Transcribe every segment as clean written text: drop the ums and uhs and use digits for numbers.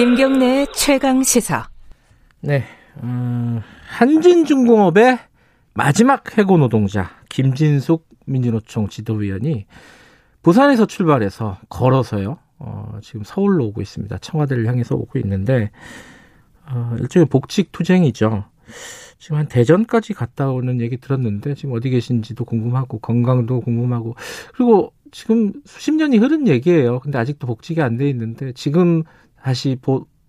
김경래의 최강시사. 네, 한진중공업의 마지막 해고 노동자 김진숙 민주노총 지도위원이 부산에서 출발해서 걸어서요. 지금 서울로 오고 있습니다. 청와대를 향해서 오고 있는데 일종의 복직 투쟁이죠. 지금 한 대전까지 갔다 오는 얘기 들었는데 지금 어디 계신지도 궁금하고 건강도 궁금하고 그리고 지금 수십 년이 흐른 얘기예요. 근데 아직도 복직이 안 돼 있는데 지금 다시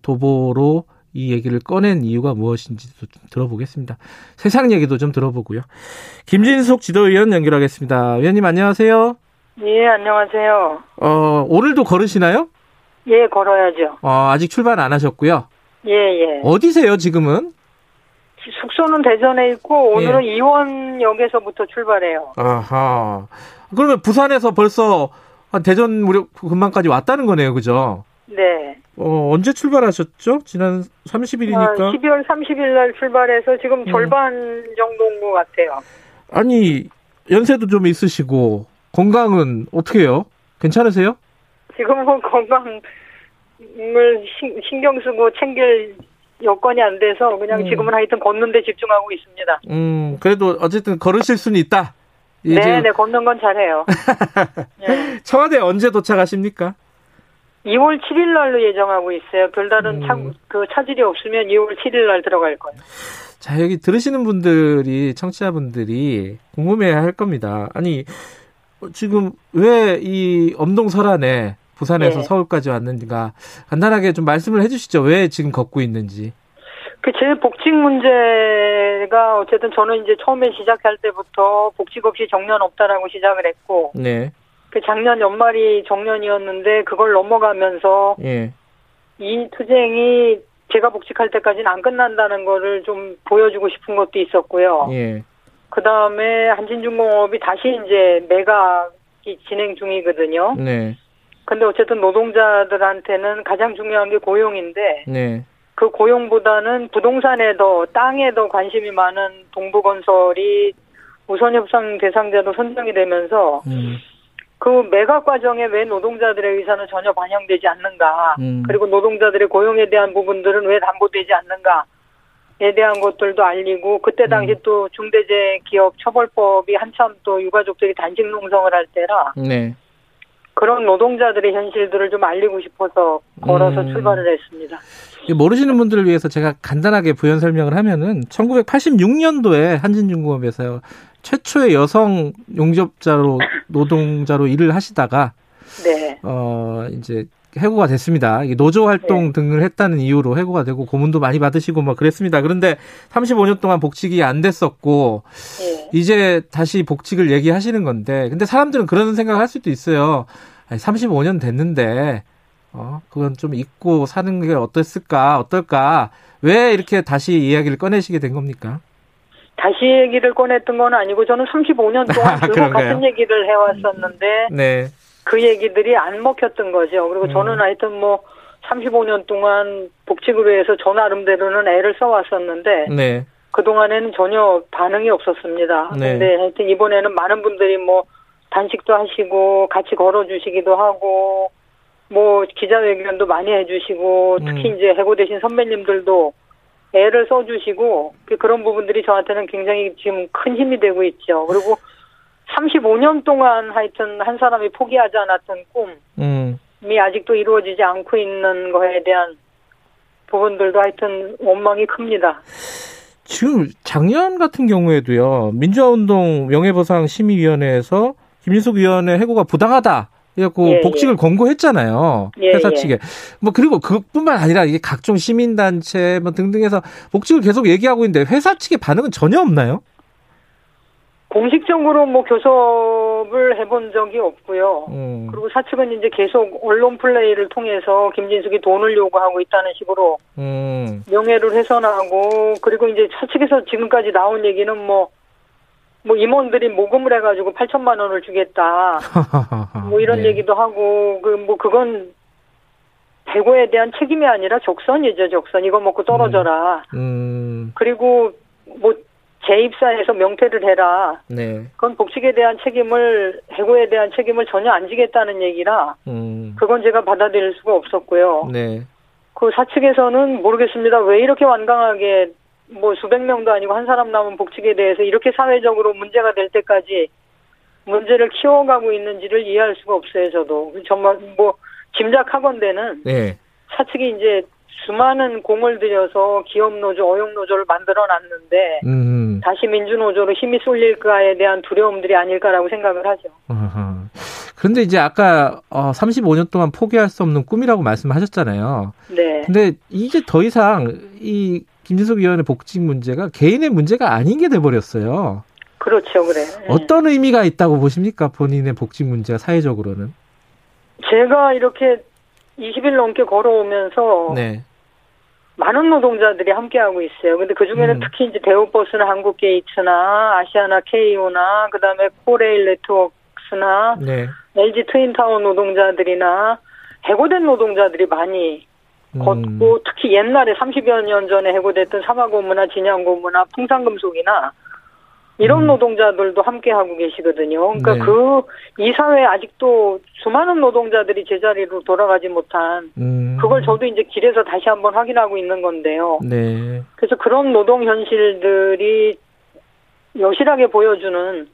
도보로 이 얘기를 꺼낸 이유가 무엇인지도 좀 들어보겠습니다. 세상 얘기도 좀 들어보고요. 김진숙 지도위원 연결하겠습니다. 위원님 안녕하세요. 예, 안녕하세요. 오늘도 걸으시나요? 예, 걸어야죠. 아직 출발 안 하셨고요. 예, 예. 어디세요, 지금은? 숙소는 대전에 있고, 오늘은 예. 이원역에서부터 출발해요. 아하. 그러면 부산에서 벌써 대전 무렵 근방까지 왔다는 거네요, 그죠? 네. 언제 출발하셨죠? 지난 30일이니까. 12월 30일 날 출발해서 지금 절반 정도인 것 같아요. 아니, 연세도 좀 있으시고, 건강은 어떻게 해요? 괜찮으세요? 지금은 건강을 신경 쓰고 챙길 여건이 안 돼서 그냥 지금은 하여튼 걷는 데 집중하고 있습니다. 그래도 어쨌든 걸으실 수는 있다. 네, 네, 걷는 건 잘해요. 네. 청와대 언제 도착하십니까? 2월 7일 날로 예정하고 있어요. 별다른 차질이 없으면 2월 7일 날 들어갈 거예요. 자, 여기 들으시는 분들이, 청취자분들이 궁금해 할 겁니다. 아니, 지금 왜 이 엄동설안에 부산에서 네. 서울까지 왔는지가 간단하게 좀 말씀을 해주시죠. 왜 지금 걷고 있는지. 제 복직 문제가 어쨌든 저는 이제 처음에 시작할 때부터 복직 없이 정년 없다라고 시작을 했고 네. 작년 연말이 정년이었는데 그걸 넘어가면서 예. 이 투쟁이 제가 복직할 때까지는 안 끝난다는 거를 좀 보여주고 싶은 것도 있었고요. 예. 그 다음에 한진중공업이 다시 이제 매각이 진행 중이거든요. 네. 근데 어쨌든 노동자들한테는 가장 중요한 게 고용인데, 네. 그 고용보다는 부동산에 더, 땅에 더 관심이 많은 동부건설이 우선협상 대상자로 선정이 되면서, 그 매각 과정에 왜 노동자들의 의사는 전혀 반영되지 않는가, 그리고 노동자들의 고용에 대한 부분들은 왜 담보되지 않는가, 에 대한 것들도 알리고 그때 당시 또 중대재해기업처벌법이 한참 또 유가족들이 단식 농성을 할 때라 네. 그런 노동자들의 현실들을 좀 알리고 싶어서 걸어서 출발을 했습니다. 모르시는 분들을 위해서 제가 간단하게 부연 설명을 하면은 1986년도에 한진중공업에서 최초의 여성 용접자로 노동자로 일을 하시다가 네. 이제 해고가 됐습니다. 노조 활동 네. 등을 했다는 이유로 해고가 되고 고문도 많이 받으시고 막 그랬습니다. 그런데 35년 동안 복직이 안 됐었고 네. 이제 다시 복직을 얘기하시는 건데 근데 사람들은 그런 생각을 할 수도 있어요. 아니, 35년 됐는데 그건 좀 잊고 사는 게 어떨까? 왜 이렇게 다시 이야기를 꺼내시게 된 겁니까? 다시 얘기를 꺼냈던 건 아니고 저는 35년 동안 계속 같은 얘기를 해왔었는데 네. 그 얘기들이 안 먹혔던 거죠. 그리고 저는 하여튼 35년 동안 복직을 위해서 저 나름대로는 애를 써왔었는데 네. 그동안에는 전혀 반응이 없었습니다. 네. 근데 하여튼 이번에는 많은 분들이 단식도 하시고 같이 걸어주시기도 하고 기자회견도 많이 해주시고 특히 이제 해고되신 선배님들도 애를 써주시고 그런 부분들이 저한테는 굉장히 지금 큰 힘이 되고 있죠. 그리고 35년 동안 하여튼 한 사람이 포기하지 않았던 꿈이 아직도 이루어지지 않고 있는 거에 대한 부분들도 하여튼 원망이 큽니다. 지금 작년 같은 경우에도요. 민주화운동 명예보상심의위원회에서 김진숙 위원의 해고가 부당하다. 그래갖고 예, 복직을 예. 권고했잖아요. 예, 회사 측에. 예. 그리고 그뿐만 아니라 이게 각종 시민단체 등등에서 복직을 계속 얘기하고 있는데 회사 측의 반응은 전혀 없나요? 공식적으로 교섭을 해본 적이 없고요. 그리고 사측은 이제 계속 언론 플레이를 통해서 김진숙이 돈을 요구하고 있다는 식으로 명예를 훼손하고 그리고 이제 사측에서 지금까지 나온 얘기는 임원들이 모금을 해가지고 8천만 원을 주겠다. 이런 네. 얘기도 하고 그건 해고에 대한 책임이 아니라 적선이죠, 적선. 이거 먹고 떨어져라. 그리고 재입사해서 명퇴를 해라. 네. 그건 복직에 대한 해고에 대한 책임을 전혀 안 지겠다는 얘기라, 그건 제가 받아들일 수가 없었고요. 네. 그 사측에서는 모르겠습니다. 왜 이렇게 완강하게 뭐 수백 명도 아니고 한 사람 남은 복직에 대해서 이렇게 사회적으로 문제가 될 때까지 문제를 키워가고 있는지를 이해할 수가 없어요. 저도 정말 뭐 짐작하건대는 네. 사측이 이제 수많은 공을 들여서 기업노조, 어용노조를 만들어놨는데 다시 민주노조로 힘이 쏠릴까에 대한 두려움들이 아닐까라고 생각을 하죠. 어허. 그런데 이제 아까 35년 동안 포기할 수 없는 꿈이라고 말씀하셨잖아요. 네. 근데 이제 더 이상 이 김진숙 위원의 복직 문제가 개인의 문제가 아닌 게 돼버렸어요. 그렇죠. 그래. 어떤 의미가 있다고 보십니까? 본인의 복직 문제가 사회적으로는. 제가 이렇게 20일 넘게 걸어오면서 네. 많은 노동자들이 함께하고 있어요. 근데 그중에는 특히 이제 대우버스나 한국게이츠나 아시아나 KO나 그다음에 코레일 네트워크스나 네. LG트윈타운 노동자들이나 해고된 노동자들이 많이 걷고 특히 옛날에 30여 년 전에 해고됐던 사마고무나 진양고무나 풍산금속이나 이런 노동자들도 함께하고 계시거든요. 그러니까 네. 그 이 사회에 아직도 수많은 노동자들이 제자리로 돌아가지 못한 그걸 저도 이제 길에서 다시 한번 확인하고 있는 건데요. 네. 그래서 그런 노동 현실들이 여실하게 보여주는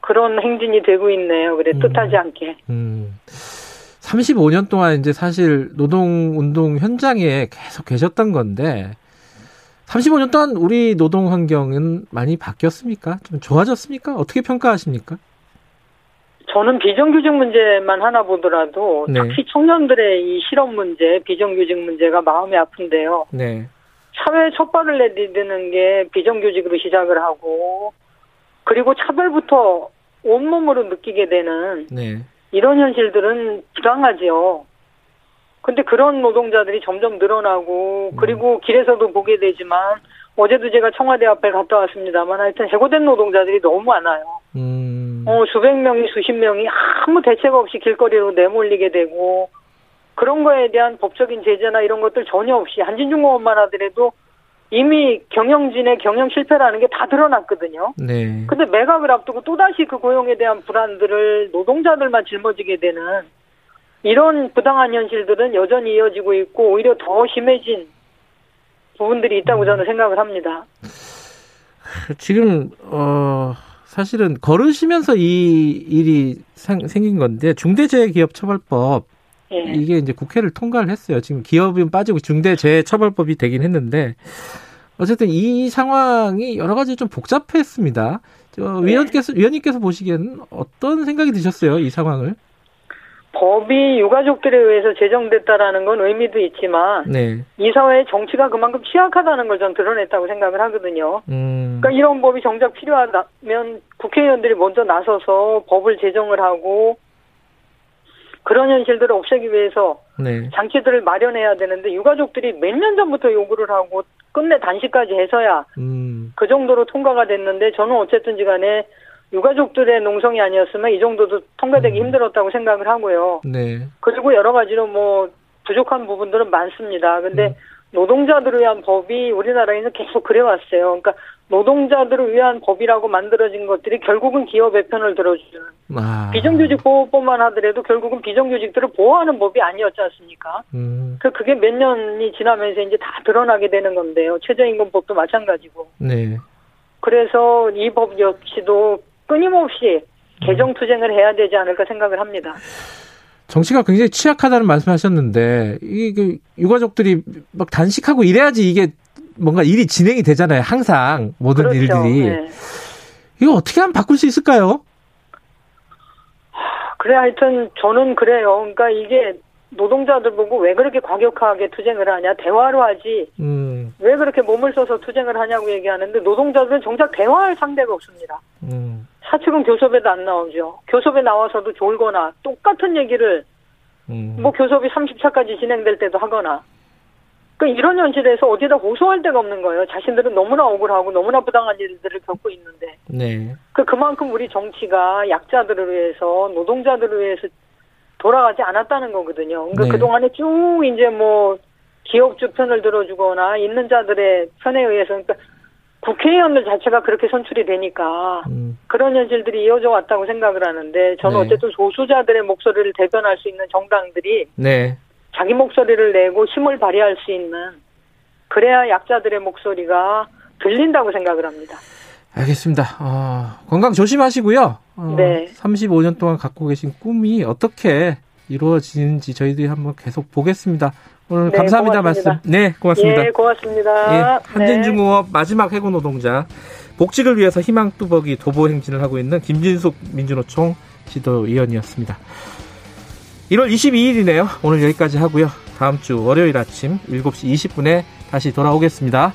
그런 행진이 되고 있네요. 그래 뜻하지 않게. 35년 동안 이제 사실 노동운동 현장에 계속 계셨던 건데 35년 동안 우리 노동 환경은 많이 바뀌었습니까? 좀 좋아졌습니까? 어떻게 평가하십니까? 저는 비정규직 문제만 하나 보더라도 네. 특히 청년들의 이 실업 문제, 비정규직 문제가 마음이 아픈데요. 네. 사회에 첫발을 내딛는 게 비정규직으로 시작을 하고 그리고 차별부터 온몸으로 느끼게 되는 네. 이런 현실들은 부당하지요. 근데 그런 노동자들이 점점 늘어나고 그리고 길에서도 보게 되지만 어제도 제가 청와대 앞에 갔다 왔습니다만 하여튼 해고된 노동자들이 너무 많아요. 수백 명이 수십 명이 아무 대책 없이 길거리로 내몰리게 되고 그런 거에 대한 법적인 제재나 이런 것들 전혀 없이 한진중공업만 하더라도 이미 경영진의 경영 실패라는 게 다 드러났거든요. 네. 근데 매각을 앞두고 또다시 그 고용에 대한 불안들을 노동자들만 짊어지게 되는 이런 부당한 현실들은 여전히 이어지고 있고 오히려 더 심해진 부분들이 있다고 저는 생각을 합니다. 지금 사실은 걸으시면서 이 일이 생긴 건데 중대재해기업처벌법 예. 이게 이제 국회를 통과를 했어요. 지금 기업은 빠지고 중대재해처벌법이 되긴 했는데 어쨌든 이 상황이 여러 가지 좀 복잡했습니다. 네. 위원님께서 보시기에는 어떤 생각이 드셨어요? 이 상황을? 법이 유가족들에 의해서 제정됐다라는 건 의미도 있지만 네. 이 사회의 정치가 그만큼 취약하다는 걸 전 드러냈다고 생각을 하거든요. 그러니까 이런 법이 정작 필요하다면 국회의원들이 먼저 나서서 법을 제정을 하고 그런 현실들을 없애기 위해서 네. 장치들을 마련해야 되는데 유가족들이 몇 년 전부터 요구를 하고 끝내 단시까지 해서야 그 정도로 통과가 됐는데 저는 어쨌든지 간에 유가족들의 농성이 아니었으면 이 정도도 통과되기 힘들었다고 생각을 하고요. 네. 그리고 여러 가지로 뭐 부족한 부분들은 많습니다. 근데 노동자들을 위한 법이 우리나라에는 계속 그래왔어요. 그러니까 노동자들을 위한 법이라고 만들어진 것들이 결국은 기업의 편을 들어주는. 아. 비정규직 보호법만 하더라도 결국은 비정규직들을 보호하는 법이 아니었지 않습니까? 그게 몇 년이 지나면서 이제 다 드러나게 되는 건데요. 최저임금법도 마찬가지고. 네. 그래서 이 법 역시도 끊임없이 개정투쟁을 해야 되지 않을까 생각을 합니다. 정치가 굉장히 취약하다는 말씀하셨는데 이게 유가족들이 막 단식하고 이래야지 이게 뭔가 일이 진행이 되잖아요. 항상 모든 그렇죠. 일들이. 네. 이거 어떻게 하면 바꿀 수 있을까요? 그래 하여튼 저는 그래요. 그러니까 이게 노동자들 보고 왜 그렇게 과격하게 투쟁을 하냐. 대화로 하지. 왜 그렇게 몸을 써서 투쟁을 하냐고 얘기하는데 노동자들은 정작 대화할 상대가 없습니다. 사측은 교섭에도 안 나오죠. 교섭에 나와서도 졸거나 똑같은 얘기를 뭐 교섭이 30차까지 진행될 때도 하거나 그러니까 이런 현실에서 어디다 호소할 데가 없는 거예요. 자신들은 너무나 억울하고 너무나 부당한 일들을 겪고 있는데 네. 그만큼 우리 정치가 약자들을 위해서 노동자들을 위해서 돌아가지 않았다는 거거든요. 그러니까 네. 그동안에 쭉 이제 뭐 기업주 편을 들어주거나 있는 자들의 편에 의해서 그러니까 국회의원들 자체가 그렇게 선출이 되니까 그런 현실들이 이어져 왔다고 생각을 하는데 저는 네. 어쨌든 소수자들의 목소리를 대변할 수 있는 정당들이 네. 자기 목소리를 내고 힘을 발휘할 수 있는, 그래야 약자들의 목소리가 들린다고 생각을 합니다. 알겠습니다. 건강 조심하시고요. 네. 35년 동안 갖고 계신 꿈이 어떻게 이루어지는지 저희들이 한번 계속 보겠습니다. 오늘 네, 감사합니다. 고맙습니다. 말씀. 네, 고맙습니다. 네, 고맙습니다. 예, 한진중공업 네. 마지막 해고 노동자 복직을 위해서 희망뚜벅이 도보 행진을 하고 있는 김진숙 민주노총 지도위원이었습니다. 1월 22일이네요. 오늘 여기까지 하고요. 다음 주 월요일 아침 7시 20분에 다시 돌아오겠습니다.